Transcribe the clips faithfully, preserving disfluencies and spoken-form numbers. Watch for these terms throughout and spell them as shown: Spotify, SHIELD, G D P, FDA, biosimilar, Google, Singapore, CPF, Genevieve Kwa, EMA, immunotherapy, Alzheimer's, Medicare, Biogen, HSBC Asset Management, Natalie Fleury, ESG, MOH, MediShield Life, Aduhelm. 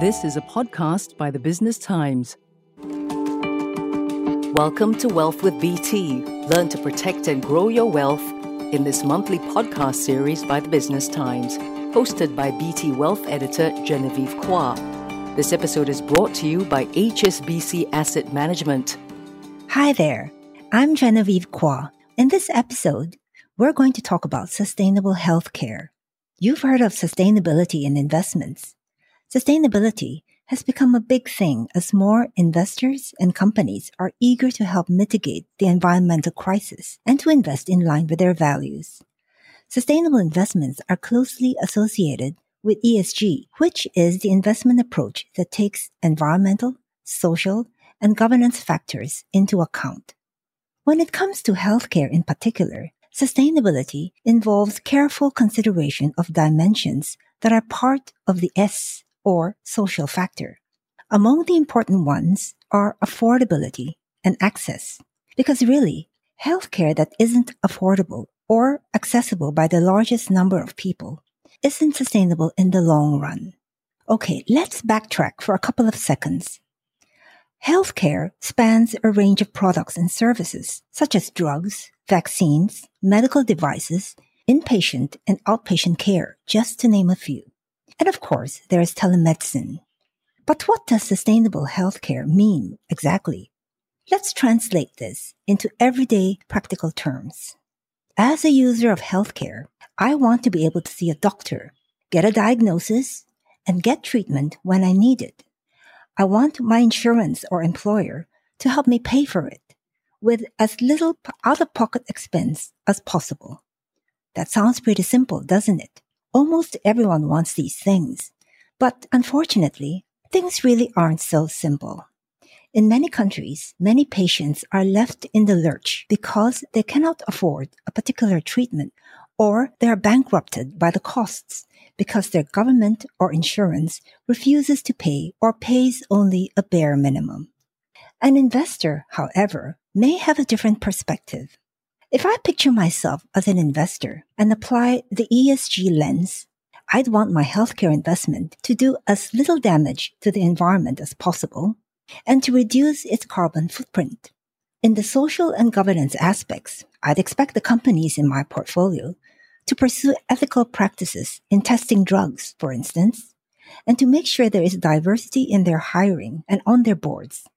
This is a podcast by the Business Times. Welcome to Wealth with B T. Learn to protect and grow your wealth in this monthly podcast series by the Business Times, hosted by B T Wealth editor Genevieve Kwa. This episode is brought to you by H S B C Asset Management. Hi there, I'm Genevieve Kwa. In this episode, we're going to talk about sustainable healthcare. You've heard of sustainability in investments. Sustainability has become a big thing as more investors and companies are eager to help mitigate the environmental crisis and to invest in line with their values. Sustainable investments are closely associated with E S G, which is the investment approach that takes environmental, social, and governance factors into account. When it comes to healthcare in particular, sustainability involves careful consideration of dimensions that are part of the S or social factor. Among the important ones are affordability and access, because really, healthcare that isn't affordable or accessible by the largest number of people isn't sustainable in the long run. Okay, let's backtrack for a couple of seconds. Healthcare spans a range of products and services, such as drugs, vaccines, medical devices, inpatient and outpatient care, just to name a few. And of course, there is telemedicine. But what does sustainable healthcare mean exactly? Let's translate this into everyday practical terms. As a user of healthcare, I want to be able to see a doctor, get a diagnosis, and get treatment when I need it. I want my insurance or employer to help me pay for it with as little out-of-pocket expense as possible. That sounds pretty simple, doesn't it? Almost everyone wants these things. But unfortunately, things really aren't so simple. In many countries, many patients are left in the lurch because they cannot afford a particular treatment, or they are bankrupted by the costs because their government or insurance refuses to pay or pays only a bare minimum. An investor, however, may have a different perspective. If I picture myself as an investor and apply the E S G lens, I'd want my healthcare investment to do as little damage to the environment as possible and to reduce its carbon footprint. In the social and governance aspects, I'd expect the companies in my portfolio to pursue ethical practices in testing drugs, for instance, and to make sure there is diversity in their hiring and on their boards.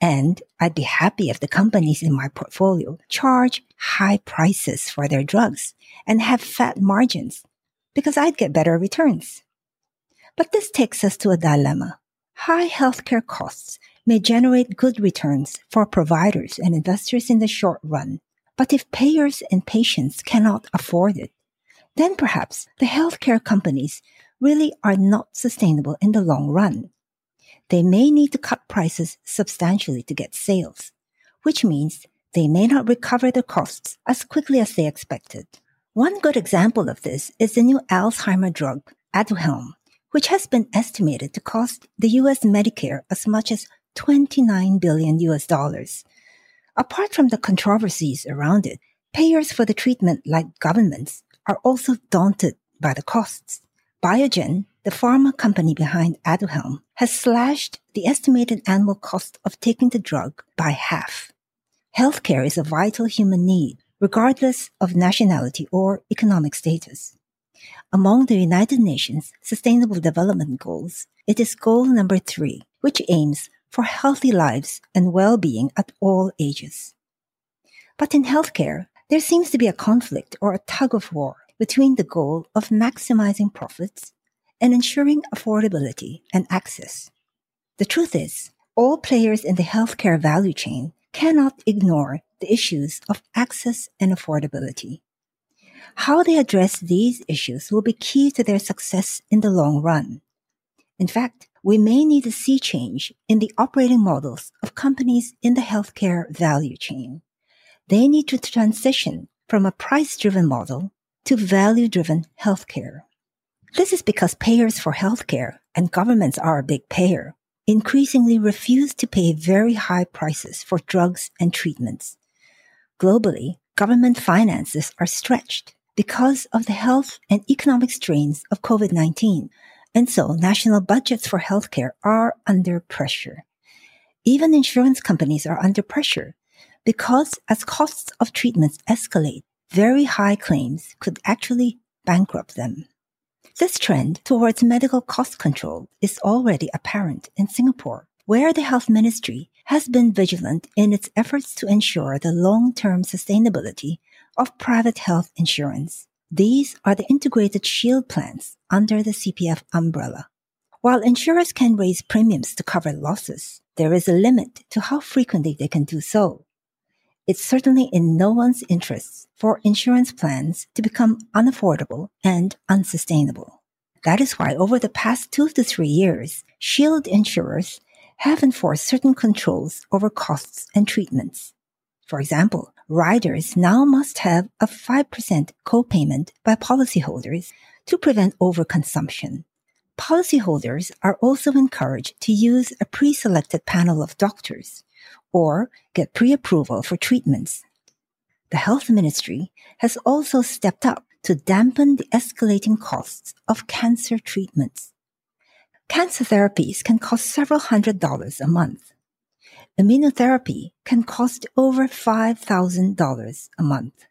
And I'd be happy if the companies in my portfolio charge high prices for their drugs and have fat margins, because I'd get better returns. But this takes us to a dilemma. High healthcare costs may generate good returns for providers and investors in the short run. But if payers and patients cannot afford it, then perhaps the healthcare companies really are not sustainable in the long run. They may need to cut prices substantially to get sales, which means they may not recover the costs as quickly as they expected. One good example of this is the new Alzheimer's drug, Aduhelm, which has been estimated to cost the U S Medicare as much as twenty-nine billion U S dollars. Apart from the controversies around it, payers for the treatment, like governments, are also daunted by the costs. Biogen, the pharma company behind Aduhelm, has slashed the estimated annual cost of taking the drug by half. Healthcare is a vital human need, regardless of nationality or economic status. Among the United Nations Sustainable Development Goals, it is goal number three, which aims for healthy lives and well-being at all ages. But in healthcare, there seems to be a conflict or a tug-of-war between the goal of maximizing profits and ensuring affordability and access. The truth is, all players in the healthcare value chain cannot ignore the issues of access and affordability. How they address these issues will be key to their success in the long run. In fact, we may need a sea change in the operating models of companies in the healthcare value chain. They need to transition from a price-driven model to value-driven healthcare. This is because payers for healthcare, and governments are a big payer, increasingly refuse to pay very high prices for drugs and treatments. Globally, government finances are stretched because of the health and economic strains of covid nineteen, And so national budgets for healthcare are under pressure. Even insurance companies are under pressure because as costs of treatments escalate, very high claims could actually bankrupt them. This trend towards medical cost control is already apparent in Singapore, where the health ministry has been vigilant in its efforts to ensure the long-term sustainability of private health insurance. These are the integrated SHIELD plans under the C P F umbrella. While insurers can raise premiums to cover losses, there is a limit to how frequently they can do so. It's certainly in no one's interests for insurance plans to become unaffordable and unsustainable. That is why over the past two to three years, SHIELD insurers have enforced certain controls over costs and treatments. For example, riders now must have a five percent co-payment by policyholders to prevent overconsumption. Policyholders are also encouraged to use a pre-selected panel of doctors or get pre-approval for treatments. The health ministry has also stepped up to dampen the escalating costs of cancer treatments. Cancer therapies can cost several hundred dollars a month. Immunotherapy can cost over five thousand dollars a month.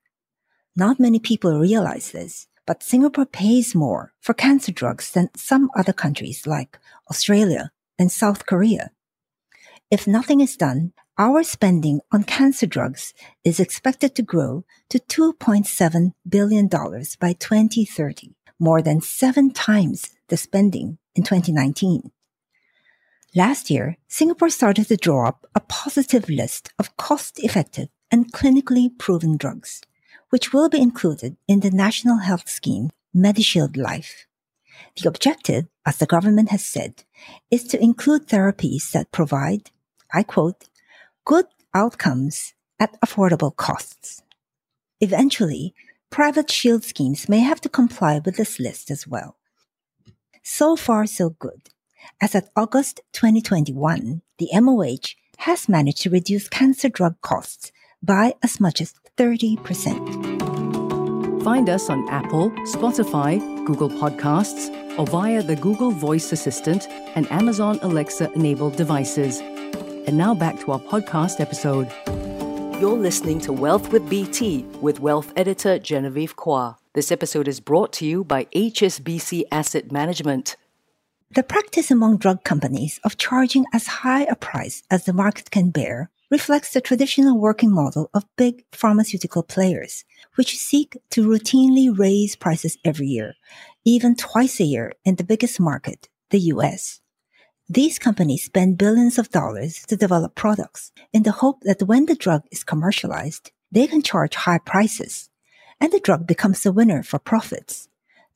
Not many people realize this, but Singapore pays more for cancer drugs than some other countries like Australia and South Korea. If nothing is done, our spending on cancer drugs is expected to grow to two point seven billion dollars by twenty thirty, more than seven times the spending in twenty nineteen. Last year, Singapore started to draw up a positive list of cost-effective and clinically proven drugs, which will be included in the National Health Scheme, MediShield Life. The objective, as the government has said, is to include therapies that provide, I quote, good outcomes at affordable costs. Eventually, private SHIELD schemes may have to comply with this list as well. So far, so good. As at August twenty twenty-one, the M O H has managed to reduce cancer drug costs by as much as thirty percent. Find us on Apple, Spotify, Google Podcasts, or via the Google Voice Assistant and Amazon Alexa-enabled devices. And now back to our podcast episode. You're listening to Wealth with B T with Wealth Editor Genevieve Kwa. This episode is brought to you by H S B C Asset Management. The practice among drug companies of charging as high a price as the market can bear reflects the traditional working model of big pharmaceutical players, which seek to routinely raise prices every year, even twice a year in the biggest market, the U S. These companies spend billions of dollars to develop products in the hope that when the drug is commercialized, they can charge high prices, and the drug becomes the winner for profits.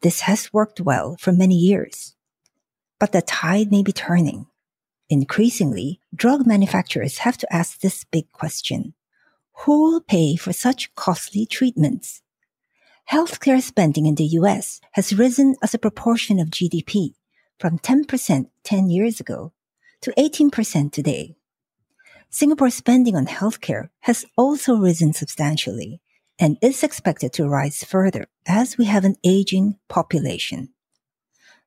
This has worked well for many years. But the tide may be turning. Increasingly, drug manufacturers have to ask this big question. Who will pay for such costly treatments? Healthcare spending in the U S has risen as a proportion of G D P from ten percent ten years ago to eighteen percent today. Singapore's spending on healthcare has also risen substantially and is expected to rise further as we have an aging population.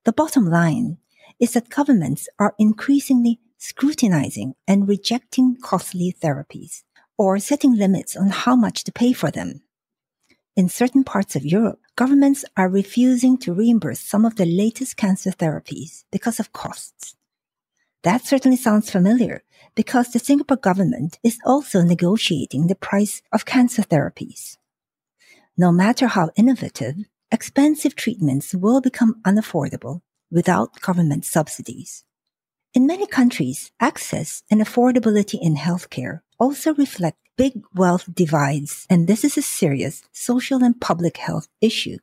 The bottom line is that governments are increasingly scrutinizing and rejecting costly therapies or setting limits on how much to pay for them. In certain parts of Europe, governments are refusing to reimburse some of the latest cancer therapies because of costs. That certainly sounds familiar because the Singapore government is also negotiating the price of cancer therapies. No matter how innovative, expensive treatments will become unaffordable without government subsidies. In many countries, access and affordability in healthcare also reflect big wealth divides, and this is a serious social and public health issue.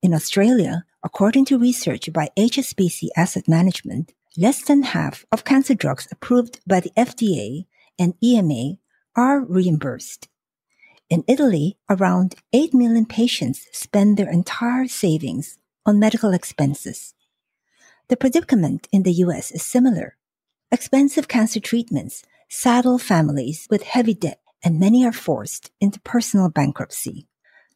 In Australia, according to research by H S B C Asset Management, less than half of cancer drugs approved by the F D A and E M A are reimbursed. In Italy, around eight million patients spend their entire savings on medical expenses. The predicament in the U S is similar. Expensive cancer treatments saddle families with heavy debt, and many are forced into personal bankruptcy.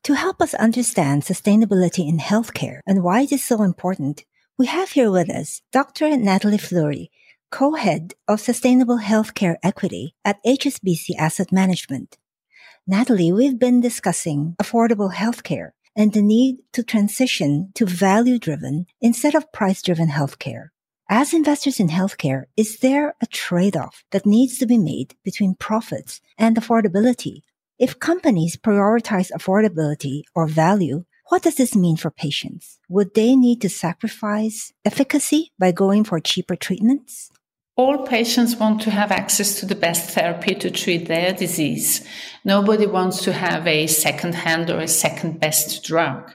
To help us understand sustainability in healthcare and why it is so important, We have here with us Doctor Natalie Fleury, co-head of Sustainable Healthcare Equity at H S B C Asset Management. Natalie, we've been discussing affordable healthcare and the need to transition to value-driven instead of price-driven healthcare. As investors in healthcare, is there a trade-off that needs to be made between profits and affordability? If companies prioritize affordability or value, what does this mean for patients? Would they need to sacrifice efficacy by going for cheaper treatments? All patients want to have access to the best therapy to treat their disease. Nobody wants to have a second-hand or a second-best drug.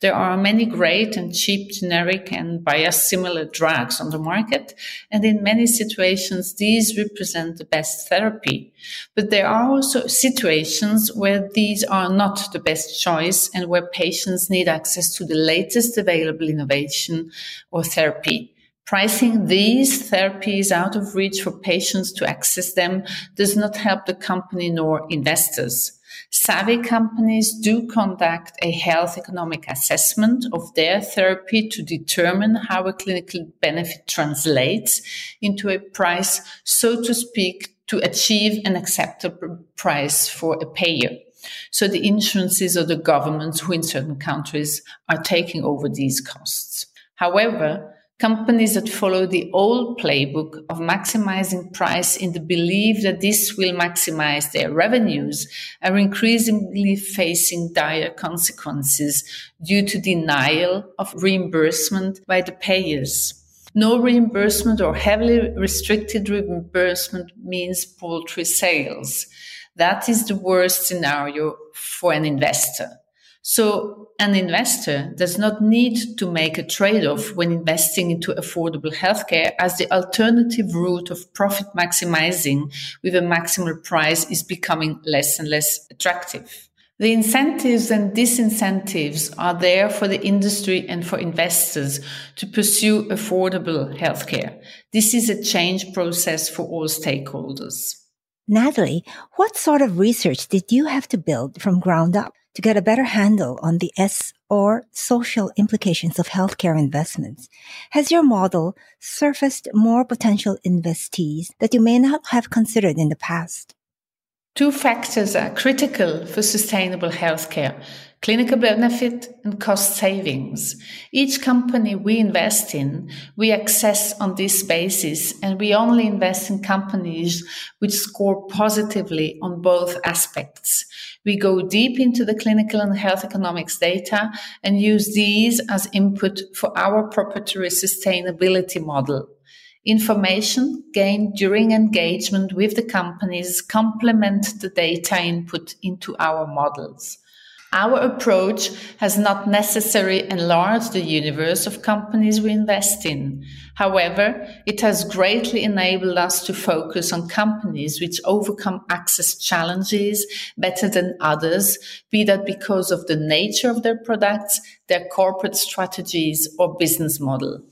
There are many great and cheap generic and biosimilar drugs on the market, and in many situations, these represent the best therapy. But there are also situations where these are not the best choice and where patients need access to the latest available innovation or therapy. Pricing these therapies out of reach for patients to access them does not help the company nor investors. Savvy companies do conduct a health economic assessment of their therapy to determine how a clinical benefit translates into a price, so to speak, to achieve an acceptable price for a payer. So the insurances or the governments who in certain countries are taking over these costs. However, companies that follow the old playbook of maximizing price in the belief that this will maximize their revenues are increasingly facing dire consequences due to denial of reimbursement by the payers. No reimbursement or heavily restricted reimbursement means poultry sales. That is the worst scenario for an investor. So an investor does not need to make a trade-off when investing into affordable healthcare, as the alternative route of profit maximizing with a maximal price is becoming less and less attractive. The incentives and disincentives are there for the industry and for investors to pursue affordable healthcare. This is a change process for all stakeholders. Natalie, what sort of research did you have to build from ground up to get a better handle on the S or social implications of healthcare investments? Has your model surfaced more potential investees that you may not have considered in the past? Two factors are critical for sustainable healthcare: clinical benefit and cost savings. Each company we invest in, we assess on this basis, and we only invest in companies which score positively on both aspects. We go deep into the clinical and health economics data and use these as input for our proprietary sustainability model. Information gained during engagement with the companies complement the data input into our models. Our approach has not necessarily enlarged the universe of companies we invest in. However, it has greatly enabled us to focus on companies which overcome access challenges better than others, be that because of the nature of their products, their corporate strategies, or business model.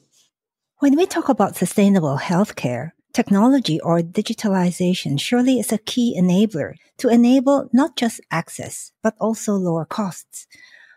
When we talk about sustainable healthcare, technology or digitalization surely is a key enabler to enable not just access, but also lower costs.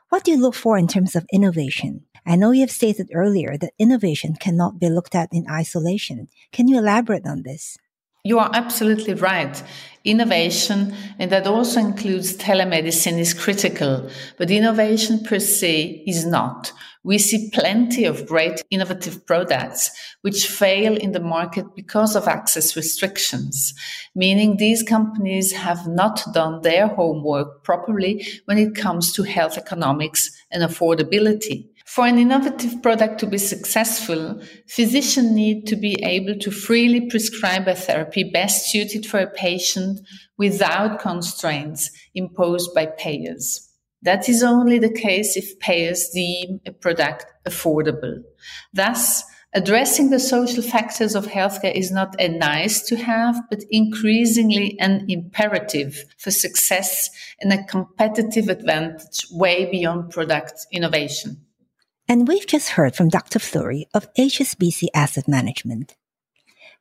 What do you look for in terms of innovation? I know you have stated earlier that innovation cannot be looked at in isolation. Can you elaborate on this? You are absolutely right. Innovation, and that also includes telemedicine, is critical, but innovation per se is not. We see plenty of great innovative products which fail in the market because of access restrictions, meaning these companies have not done their homework properly when it comes to health economics and affordability. For an innovative product to be successful, physicians need to be able to freely prescribe a therapy best suited for a patient without constraints imposed by payers. That is only the case if payers deem a product affordable. Thus, addressing the social factors of healthcare is not a nice to have, but increasingly an imperative for success and a competitive advantage way beyond product innovation. And we've just heard from Doctor Fleury of H S B C Asset Management.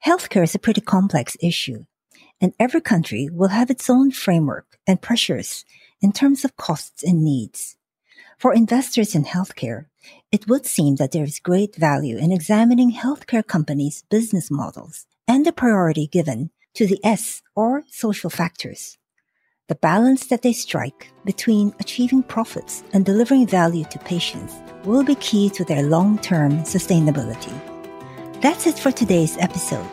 Healthcare is a pretty complex issue, and every country will have its own framework and pressures in terms of costs and needs. For investors in healthcare, It would seem that there is great value in examining healthcare companies' business models and the priority given to the S or social factors. The balance that they strike between achieving profits and delivering value to patients will be key to their long-term sustainability. That's it for today's episode.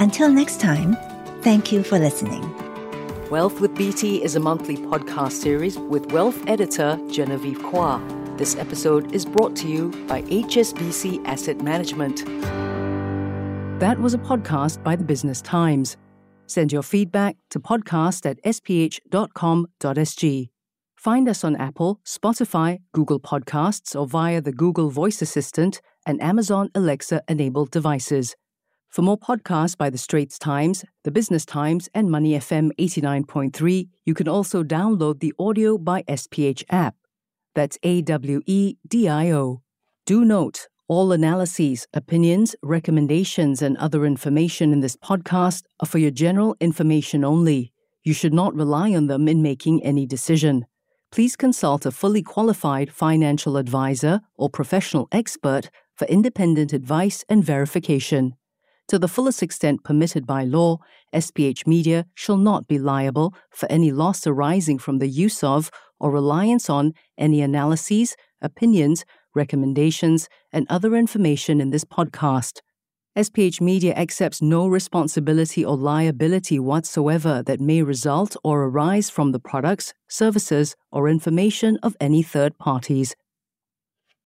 Until next time, thank you for listening. Wealth with B T is a monthly podcast series with Wealth Editor Genevieve Kwa. This episode is brought to you by H S B C Asset Management. That was a podcast by The Business Times. Send your feedback to podcast at s p h dot com dot s g. Find us on Apple, Spotify, Google Podcasts, or via the Google Voice Assistant and Amazon Alexa-enabled devices. For more podcasts by The Straits Times, The Business Times, and Money F M eighty-nine point three, you can also download the Audio by S P H app. That's A W E D I O. Do note, all analyses, opinions, recommendations, and other information in this podcast are for your general information only. You should not rely on them in making any decision. Please consult a fully qualified financial advisor or professional expert for independent advice and verification. To the fullest extent permitted by law, S P H Media shall not be liable for any loss arising from the use of or reliance on any analyses, opinions, recommendations, and other information in this podcast. S P H Media accepts no responsibility or liability whatsoever that may result or arise from the products, services, or information of any third parties.